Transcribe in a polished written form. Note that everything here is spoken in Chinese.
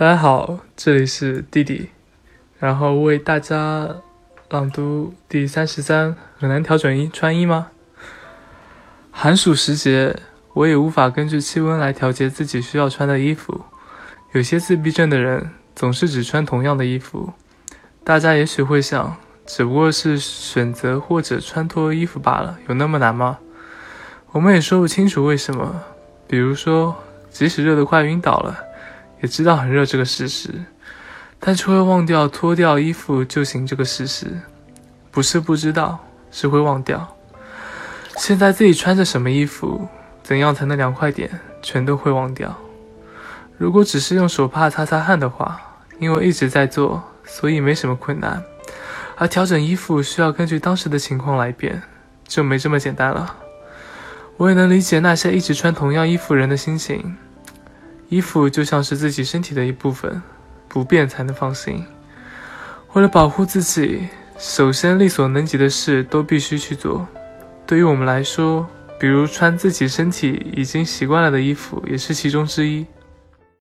大家好，这里是弟弟，然后为大家朗读第33很难调整穿衣吗？寒暑时节，我也无法根据气温来调节自己需要穿的衣服。有些自闭症的人总是只穿同样的衣服，大家也许会想，只不过是选择或者穿脱衣服罢了，有那么难吗？我们也说不清楚为什么，比如说即使热得快晕倒了，也知道很热这个事实，但却会忘掉脱掉衣服就行这个事实。不是不知道，是会忘掉。现在自己穿着什么衣服，怎样才能凉快点，全都会忘掉。如果只是用手帕擦擦汗的话，因为一直在做，所以没什么困难。而调整衣服需要根据当时的情况来变，就没这么简单了。我也能理解那些一直穿同样衣服人的心情。衣服就像是自己身体的一部分，不变才能放心。为了保护自己，首先力所能及的事都必须去做。对于我们来说，比如穿自己身体已经习惯了的衣服也是其中之一。